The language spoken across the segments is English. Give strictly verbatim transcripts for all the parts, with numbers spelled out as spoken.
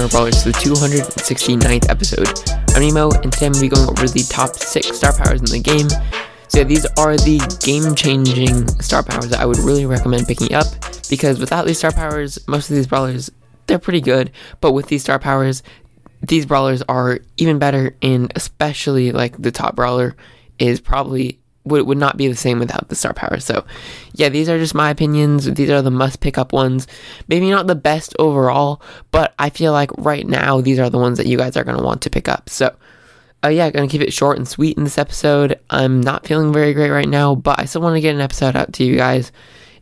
International Brawlers to the two hundred sixty-ninth episode. I'm Nemo, and today I'm going to be going over the top six star powers in the game. So yeah, these are the game-changing star powers that I would really recommend picking up, because without these star powers, most of these brawlers, they're pretty good, but with these star powers, these brawlers are even better, and especially like the top brawler is probably would would not be the same without the star power. So yeah, these are just my opinions. These are the must pick up ones. Maybe not the best overall, but I feel like right now these are the ones that you guys are going to want to pick up. So uh, yeah, going to keep it short and sweet in this episode. I'm not feeling very great right now, but I still want to get an episode out to you guys.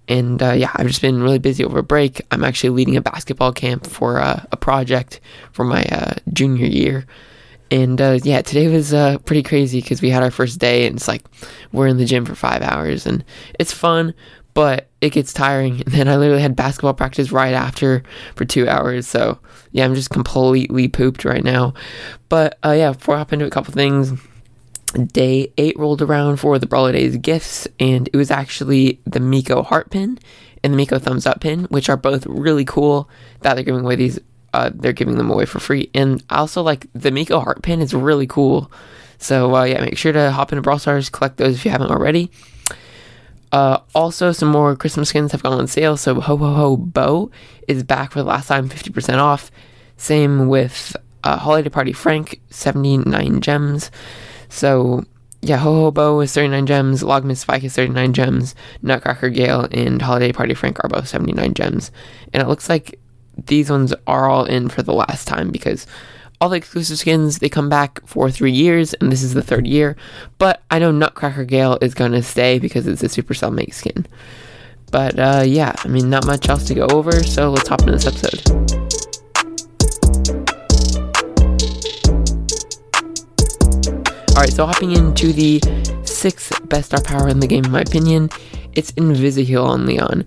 And uh, yeah, I've just been really busy over break. I'm actually leading a basketball camp for uh, a project for my uh, junior year. And uh, yeah, today was uh, pretty crazy because we had our first day, and it's like we're in the gym for five hours and it's fun, but it gets tiring. And then I literally had basketball practice right after for two hours. So yeah, I'm just completely pooped right now. But uh, yeah, before I hop into a couple things, day eight rolled around for the Brawl-O-Days gifts, and it was actually the Miko heart pin and the Miko thumbs up pin, which are both really cool that they're giving away these. Uh, they're giving them away for free. And also, like, the Miko heart pin is really cool. So, uh, yeah, make sure to hop into Brawl Stars, collect those if you haven't already. Uh, also, some more Christmas skins have gone on sale. So, Ho Ho Ho Bo is back for the last time, fifty percent off. Same with uh, Holiday Party Frank, seventy-nine gems. So, yeah, Ho Ho Bo is thirty-nine gems. Logmas Spike is thirty-nine gems. Nutcracker Gale and Holiday Party Frank are both seventy-nine gems. And it looks like these ones are all in for the last time, because all the exclusive skins, they come back for three years, and this is the third year. But I know Nutcracker Gale is going to stay because it's a Supercell make skin. But uh, yeah, I mean, not much else to go over, so let's hop into this episode. Alright, so hopping into the sixth best star power in the game, in my opinion, it's Invisiheal on Leon.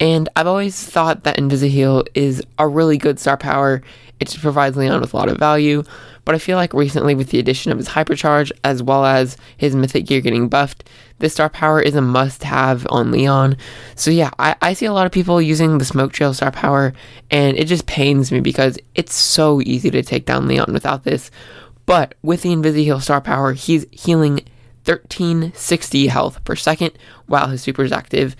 And I've always thought that Invisiheal is a really good star power. It just provides Leon with a lot of value, but I feel like recently with the addition of his Hypercharge, as well as his Mythic Gear getting buffed, this star power is a must-have on Leon. So yeah, I, I see a lot of people using the Smoke Trail star power, and it just pains me because it's so easy to take down Leon without this. But with the Invisiheal star power, he's healing thirteen sixty health per second while his super is active.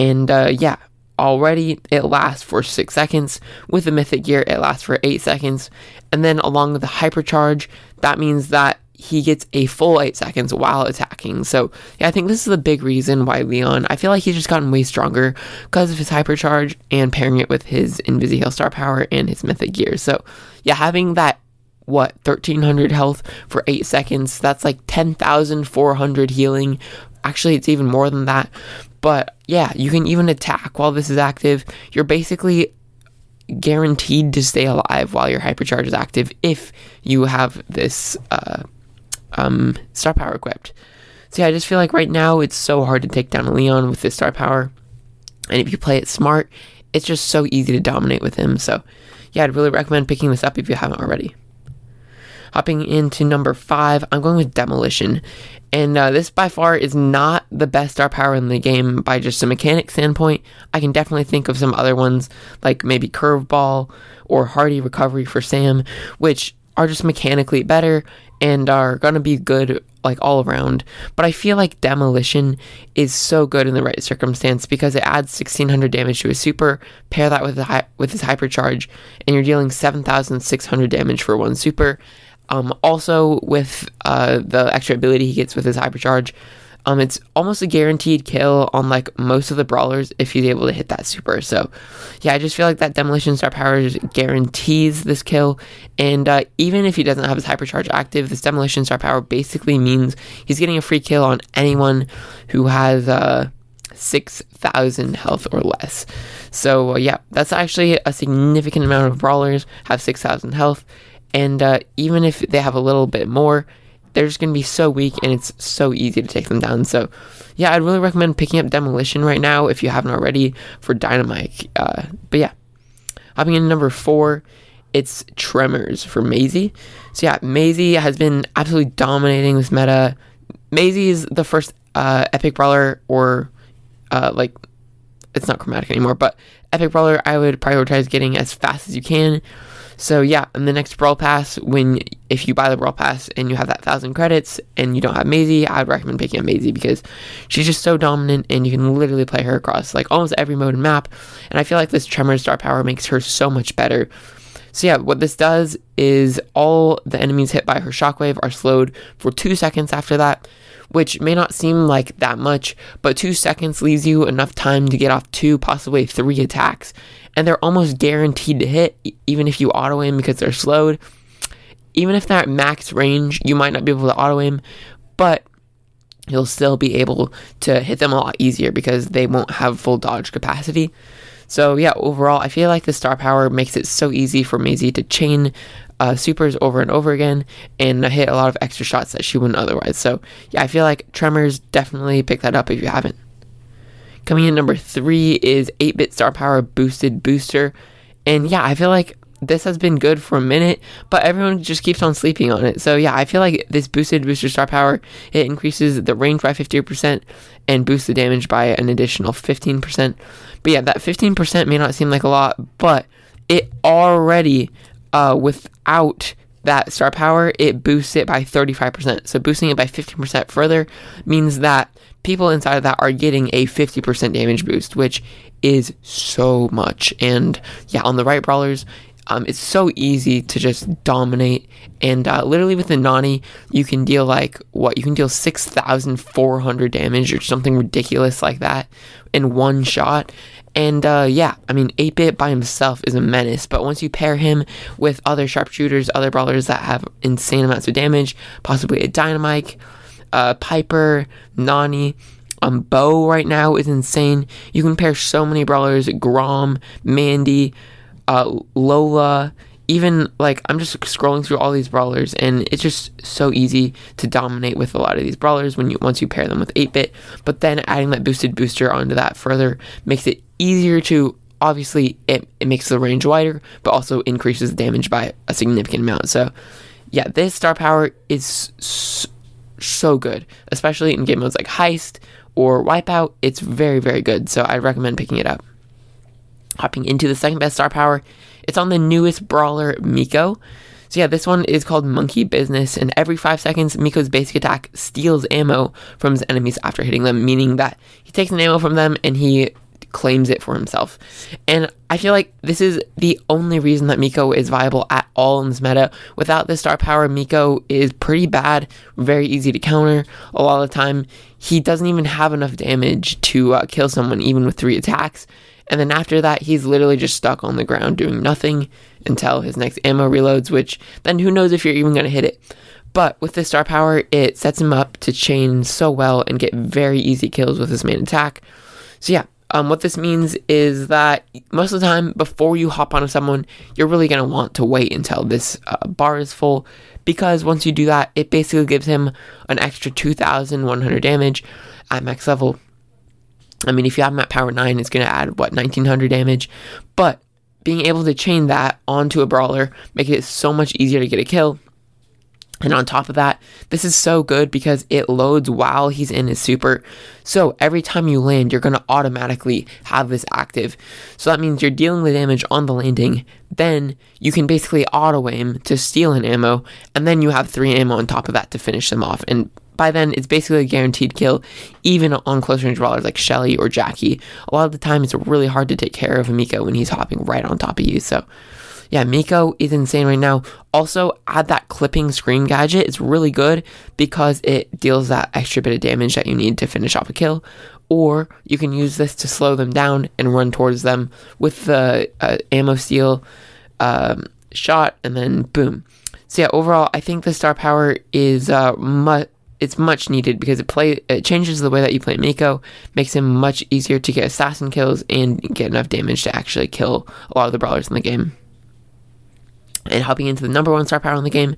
And uh, yeah, already it lasts for six seconds. With the Mythic Gear, it lasts for eight seconds. And then along with the Hypercharge, that means that he gets a full eight seconds while attacking. So yeah, I think this is the big reason why Leon, I feel like he's just gotten way stronger because of his Hypercharge and pairing it with his Invisiheal star power and his Mythic Gear. So yeah, having that, what, thirteen hundred health for eight seconds, that's like ten thousand four hundred healing. Actually, it's even more than that. But yeah, you can even attack while this is active. You're basically guaranteed to stay alive while your Hypercharge is active if you have this uh, um, star power equipped. So yeah, I just feel like right now it's so hard to take down a Leon with this star power. And if you play it smart, it's just so easy to dominate with him. So yeah, I'd really recommend picking this up if you haven't already. Hopping into number five, I'm going with Demolition. And uh, this by far is not the best star power in the game by just a mechanic standpoint. I can definitely think of some other ones, like maybe Curveball or Hardy Recovery for Sam, which are just mechanically better and are going to be good like all around. But I feel like Demolition is so good in the right circumstance because it adds sixteen hundred damage to his super, pair that with, the hi- with his Hypercharge, and you're dealing seven thousand six hundred damage for one super. Um, also, with uh, the extra ability he gets with his Hypercharge, um, it's almost a guaranteed kill on, like, most of the brawlers if he's able to hit that super. So, yeah, I just feel like that Demolition star power guarantees this kill. And uh, even if he doesn't have his Hypercharge active, this Demolition star power basically means he's getting a free kill on anyone who has uh, six thousand health or less. So, uh, yeah, that's actually a significant amount of brawlers have six thousand health. And uh, even if they have a little bit more, they're just going to be so weak, and it's so easy to take them down. So, yeah, I'd really recommend picking up Demolition right now if you haven't already for Dynamike. Uh, but, yeah, hopping into number four, it's Tremors for Maisie. So, yeah, Maisie has been absolutely dominating this meta. Maisie is the first uh, epic brawler, or, uh, like, it's not chromatic anymore, but epic brawler I would prioritize getting as fast as you can. So yeah, in the next Brawl Pass, when if you buy the Brawl Pass and you have that thousand credits and you don't have Maisie, I'd recommend picking up Maisie because she's just so dominant and you can literally play her across like almost every mode and map. And I feel like this Tremors star power makes her so much better. So yeah, what this does is all the enemies hit by her Shockwave are slowed for two seconds after that, which may not seem like that much, but two seconds leaves you enough time to get off two, possibly three attacks, and they're almost guaranteed to hit, even if you auto-aim because they're slowed. Even if they're at max range, you might not be able to auto-aim, but you'll still be able to hit them a lot easier because they won't have full dodge capacity. So yeah, overall, I feel like the star power makes it so easy for Maisie to chain uh, supers over and over again and hit a lot of extra shots that she wouldn't otherwise. So yeah, I feel like Tremors, definitely pick that up if you haven't. Coming in number three is eight-bit star power Boosted Booster. And yeah, I feel like this has been good for a minute, but everyone just keeps on sleeping on it. So yeah, I feel like this Boosted Booster star power, it increases the range by fifty percent and boosts the damage by an additional fifteen percent. But yeah, that fifteen percent may not seem like a lot, but it already, uh, without that star power, it boosts it by thirty-five percent. So boosting it by fifteen percent further means that people inside of that are getting a fifty percent damage boost, which is so much. And yeah, on the right brawlers, Um, it's so easy to just dominate, and uh, literally with the Nani, you can deal like, what, you can deal six thousand four hundred damage or something ridiculous like that in one shot, and uh, yeah, I mean, eight-bit by himself is a menace, but once you pair him with other sharpshooters, other brawlers that have insane amounts of damage, possibly a Dynamike, uh, Piper, Nani, Um, Bo right now is insane. You can pair so many brawlers, Grom, Mandy, Uh, Lola, even, like, I'm just scrolling through all these brawlers, and it's just so easy to dominate with a lot of these brawlers when you once you pair them with eight-bit, but then adding that Boosted Booster onto that further makes it easier to, obviously, it, it makes the range wider, but also increases the damage by a significant amount. So, yeah, this star power is so, so good, especially in game modes like Heist or Wipeout. It's very, very good, so I recommend picking it up. Hopping into the second best star power, it's on the newest brawler, Miko. So yeah, this one is called Monkey Business, and every five seconds, Miko's basic attack steals ammo from his enemies after hitting them, meaning that he takes an ammo from them and he claims it for himself. And I feel like this is the only reason that Miko is viable at all in this meta. Without this star power, Miko is pretty bad, very easy to counter. A lot of the time, he doesn't even have enough damage to uh, kill someone, even with three attacks. And then after that, he's literally just stuck on the ground doing nothing until his next ammo reloads, which then who knows if you're even going to hit it. But with this star power, it sets him up to chain so well and get very easy kills with his main attack. So yeah, um, what this means is that most of the time, before you hop onto someone, you're really going to want to wait until this uh, bar is full, because once you do that, it basically gives him an extra two thousand one hundred damage at max level. I mean, if you have him at power nine, it's going to add, what, nineteen hundred damage? But being able to chain that onto a brawler makes it so much easier to get a kill. And on top of that, this is so good because it loads while he's in his super. So every time you land, you're going to automatically have this active. So that means you're dealing the damage on the landing. Then you can basically auto-aim to steal an ammo. And then you have three ammo on top of that to finish them off. And by then, it's basically a guaranteed kill, even on close-range brawlers like Shelly or Jackie. A lot of the time, it's really hard to take care of Miko when he's hopping right on top of you, so yeah, Miko is insane right now. Also, add that clipping screen gadget. It's really good because it deals that extra bit of damage that you need to finish off a kill. Or you can use this to slow them down and run towards them with the uh, ammo steal um, shot, and then boom. So yeah, overall, I think the star power is uh, much... It's much needed because it play it changes the way that you play Miko, makes him much easier to get assassin kills and get enough damage to actually kill a lot of the brawlers in the game. And hopping into the number one star power in the game,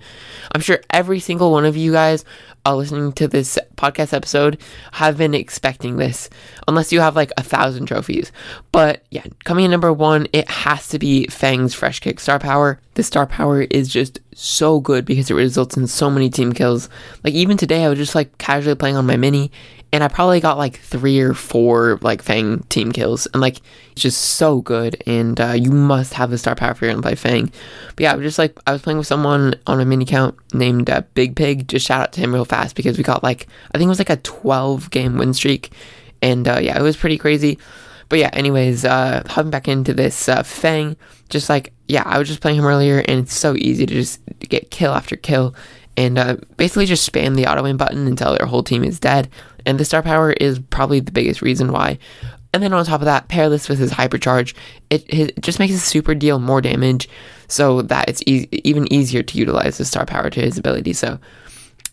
I'm sure every single one of you guys uh, listening to this podcast episode have been expecting this, unless you have like a thousand trophies. But yeah, coming in number one, it has to be Fang's Fresh Kick star power. This star power is just so good because it results in so many team kills. Like even today, I was just like casually playing on my mini, And I probably got like three or four like Fang team kills, and like it's just so good. And uh, you must have the star power if you're gonna play Fang. But yeah, I was just like I was playing with someone on a mini count named uh, Big Pig. Just shout out to him real fast because we got like I think it was like a twelve game win streak, and uh, yeah, it was pretty crazy. But yeah, anyways, uh, hopping back into this uh, Fang, just like yeah, I was just playing him earlier, and it's so easy to just get kill after kill. And uh, basically just spam the auto-aim button until their whole team is dead. And the star power is probably the biggest reason why. And then on top of that, pair this with his hypercharge. It, it just makes his super deal more damage. So that it's e- even easier to utilize the star power to his ability. So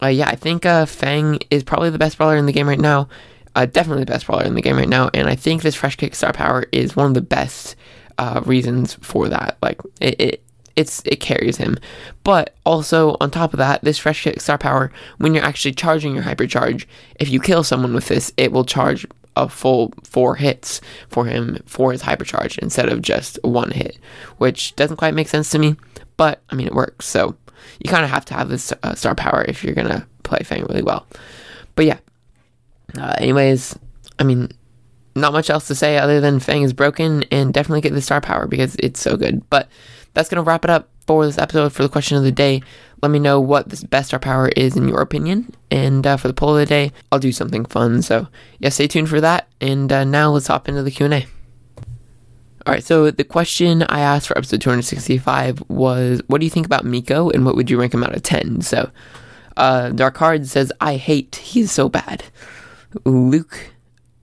uh, yeah, I think uh, Fang is probably the best brawler in the game right now. Uh, definitely the best brawler in the game right now. And I think this Fresh Kick star power is one of the best uh, reasons for that. Like, it... it It's it carries him. But also, on top of that, this Fresh Kick star power, when you're actually charging your hypercharge, if you kill someone with this, it will charge a full four hits for him for his hypercharge instead of just one hit, which doesn't quite make sense to me, but, I mean, it works. So, you kind of have to have this uh, star power if you're going to play Fang really well. But, yeah. Uh, anyways, I mean, not much else to say other than Fang is broken, and definitely get the star power because it's so good. But that's going to wrap it up for this episode. For the question of the day, let me know what the best star power is in your opinion. And uh, for the poll of the day, I'll do something fun. So yeah, stay tuned for that. And uh, now let's hop into the Q and A. All right, so the question I asked for episode two sixty-five was, what do you think about Miko and what would you rank him out of ten? So uh, Dark Hard says, I hate, he's so bad. Luke...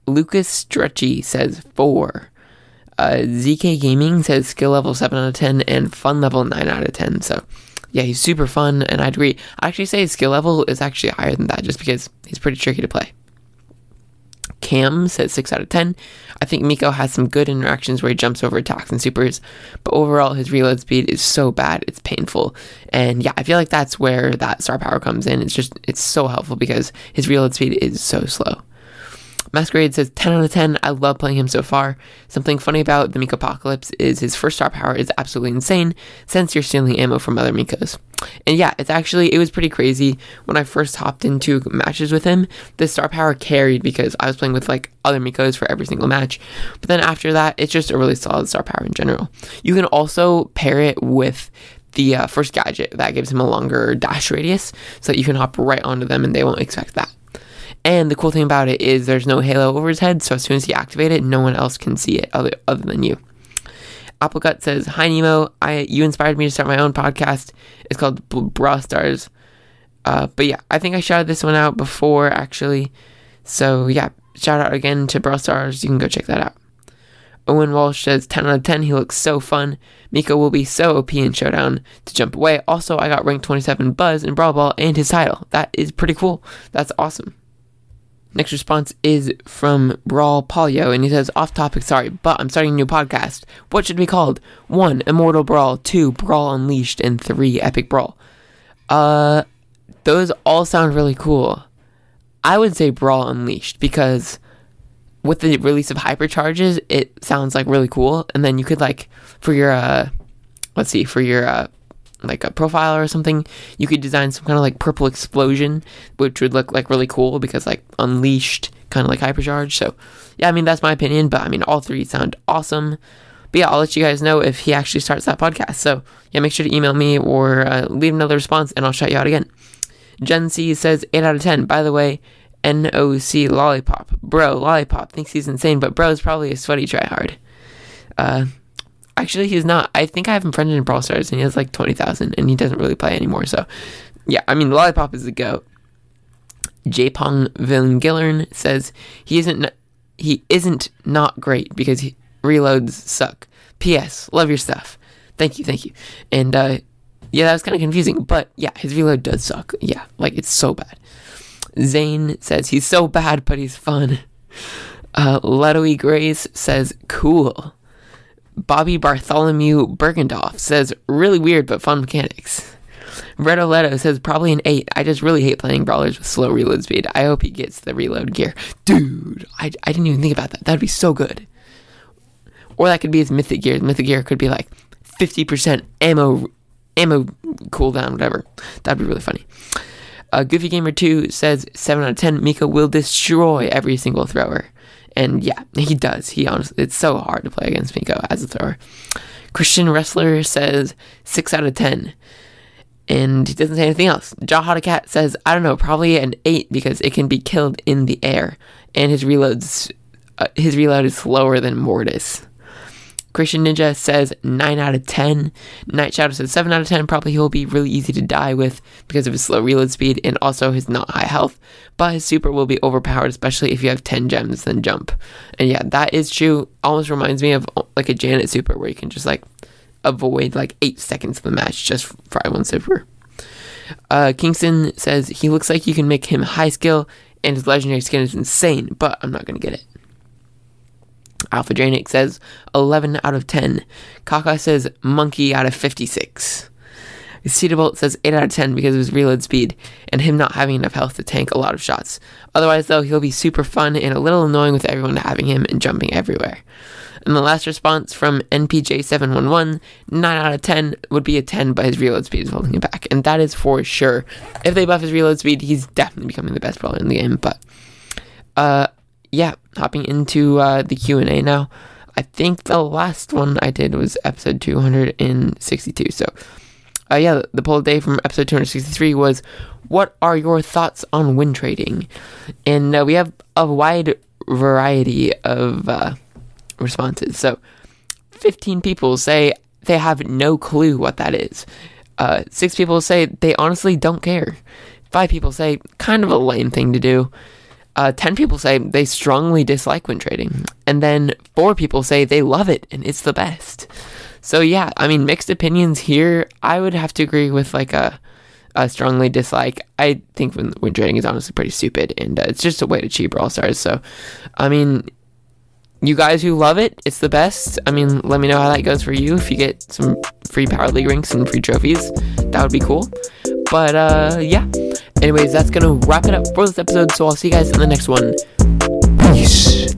Lucas Stretchy says four. Uh, Z K Gaming says skill level seven out of ten and fun level nine out of ten. So, yeah, he's super fun, and I'd agree. I actually say his skill level is actually higher than that just because he's pretty tricky to play. Cam says six out of ten. I think Miko has some good interactions where he jumps over attacks and supers, but overall his reload speed is so bad, it's painful. And yeah, I feel like that's where that star power comes in. It's just, it's so helpful because his reload speed is so slow. Masquerade says ten out of ten. I love playing him so far. Something funny about the Miko Apocalypse is his first star power is absolutely insane since you're stealing ammo from other Mikos. And yeah, it's actually, it was pretty crazy. When I first hopped into matches with him, this star power carried because I was playing with like other Mikos for every single match. But then after that, it's just a really solid star power in general. You can also pair it with the uh, first gadget that gives him a longer dash radius so that you can hop right onto them and they won't expect that. And the cool thing about it is there's no halo over his head, so as soon as you activate it, no one else can see it other, other than you. Applegut says, hi Nemo, I you inspired me to start my own podcast. It's called B- Brawl Stars. Uh, but yeah, I think I shouted this one out before, actually. So yeah, shout out again to Brawl Stars. You can go check that out. Owen Walsh says ten out of ten. He looks so fun. Miko will be so O P in Showdown to jump away. Also, I got ranked twenty-seven Buzz in Brawl Ball and his title. That is pretty cool. That's awesome. Next response is from Brawl Polio, and he says, off topic, sorry, but I'm starting a new podcast. What should it be called? one. Immortal Brawl, two. Brawl Unleashed, and three. Epic Brawl. Uh, those all sound really cool. I would say Brawl Unleashed, because with the release of Hypercharges, it sounds, like, really cool, and then you could, like, for your, uh, let's see, for your, uh, like a profile or something, you could design some kind of like purple explosion, which would look like really cool because like unleashed, kind of like hypercharge. So yeah, I mean, that's my opinion, but I mean, all three sound awesome. But yeah, I'll let you guys know if he actually starts that podcast. So yeah, make sure to email me or uh, leave another response and I'll shout you out again. Gen C says eight out of ten. By the way, N O C Lollipop. Bro, Lollipop thinks he's insane, but bro is probably a sweaty tryhard. Uh, Actually, he's not. I think I have him friended in Brawl Stars, and he has like twenty thousand, and he doesn't really play anymore. So, yeah, I mean, Lollipop is the GOAT. J-Pong Villain Gillern says, he isn't, he isn't not great because he, reloads suck. P S. Love your stuff. Thank you, thank you. And, uh, yeah, that was kind of confusing, but, yeah, his reload does suck. Yeah, like, it's so bad. Zane says, he's so bad, but he's fun. Uh, Letoy Grace says, cool. Bobby Bartholomew Bergendoff says, really weird but fun mechanics. Reto Leto says, probably an eight. I just really hate playing brawlers with slow reload speed. I hope he gets the reload gear. Dude, I, I didn't even think about that. That'd be so good. Or that could be his mythic gear. The mythic gear could be like fifty percent ammo, ammo cooldown, whatever. That'd be really funny. Uh, Goofy Gamer two says seven out of ten, Miko will destroy every single thrower. And yeah, he does. He honestly, it's so hard to play against Miko as a thrower. Christian Wrestler says six out of ten. And he doesn't say anything else. Jahada Cat says, I don't know, probably an eight because it can be killed in the air. And his reload's, uh, his reload is slower than Mortis. Christian Ninja says nine out of ten. Night Shadow says seven out of ten. Probably he'll be really easy to die with because of his slow reload speed and also his not high health. But his super will be overpowered, especially if you have ten gems, then jump. And yeah, that is true. Almost reminds me of like a Janet super where you can just like avoid like eight seconds of the match just for one super. Uh, Kingston says he looks like you can make him high skill and his legendary skin is insane, but I'm not going to get it. Alpha Drainix says eleven out of ten. Kaka says monkey out of fifty-six. Cedarbolt says eight out of ten because of his reload speed and him not having enough health to tank a lot of shots. Otherwise, though, he'll be super fun and a little annoying with everyone having him and jumping everywhere. And the last response from N P J seven one one, nine out of ten would be a ten, but his reload speed is holding him back. And that is for sure. If they buff his reload speed, he's definitely becoming the best brawler in the game. But, uh... yeah, hopping into uh, the Q and A now. I think the last one I did was episode two hundred sixty-two. So, uh, yeah, the poll of the day from episode two hundred sixty-three was, what are your thoughts on win trading? And uh, we have a wide variety of uh, responses. So, fifteen people say they have no clue what that is. Uh, six people say they honestly don't care. Five people say, kind of a lame thing to do. Uh, ten people say they strongly dislike win trading, and then four people say they love it and it's the best. So yeah, I mean, mixed opinions here. I would have to agree with like a, a strongly dislike. I think win, win trading is honestly pretty stupid, and uh, it's just a way to cheat Brawl Stars. So, I mean, you guys who love it, it's the best. I mean, let me know how that goes for you. If you get some free Power League rinks and free trophies, that would be cool. But uh, yeah. Anyways, that's going to wrap it up for this episode, so I'll see you guys in the next one. Peace.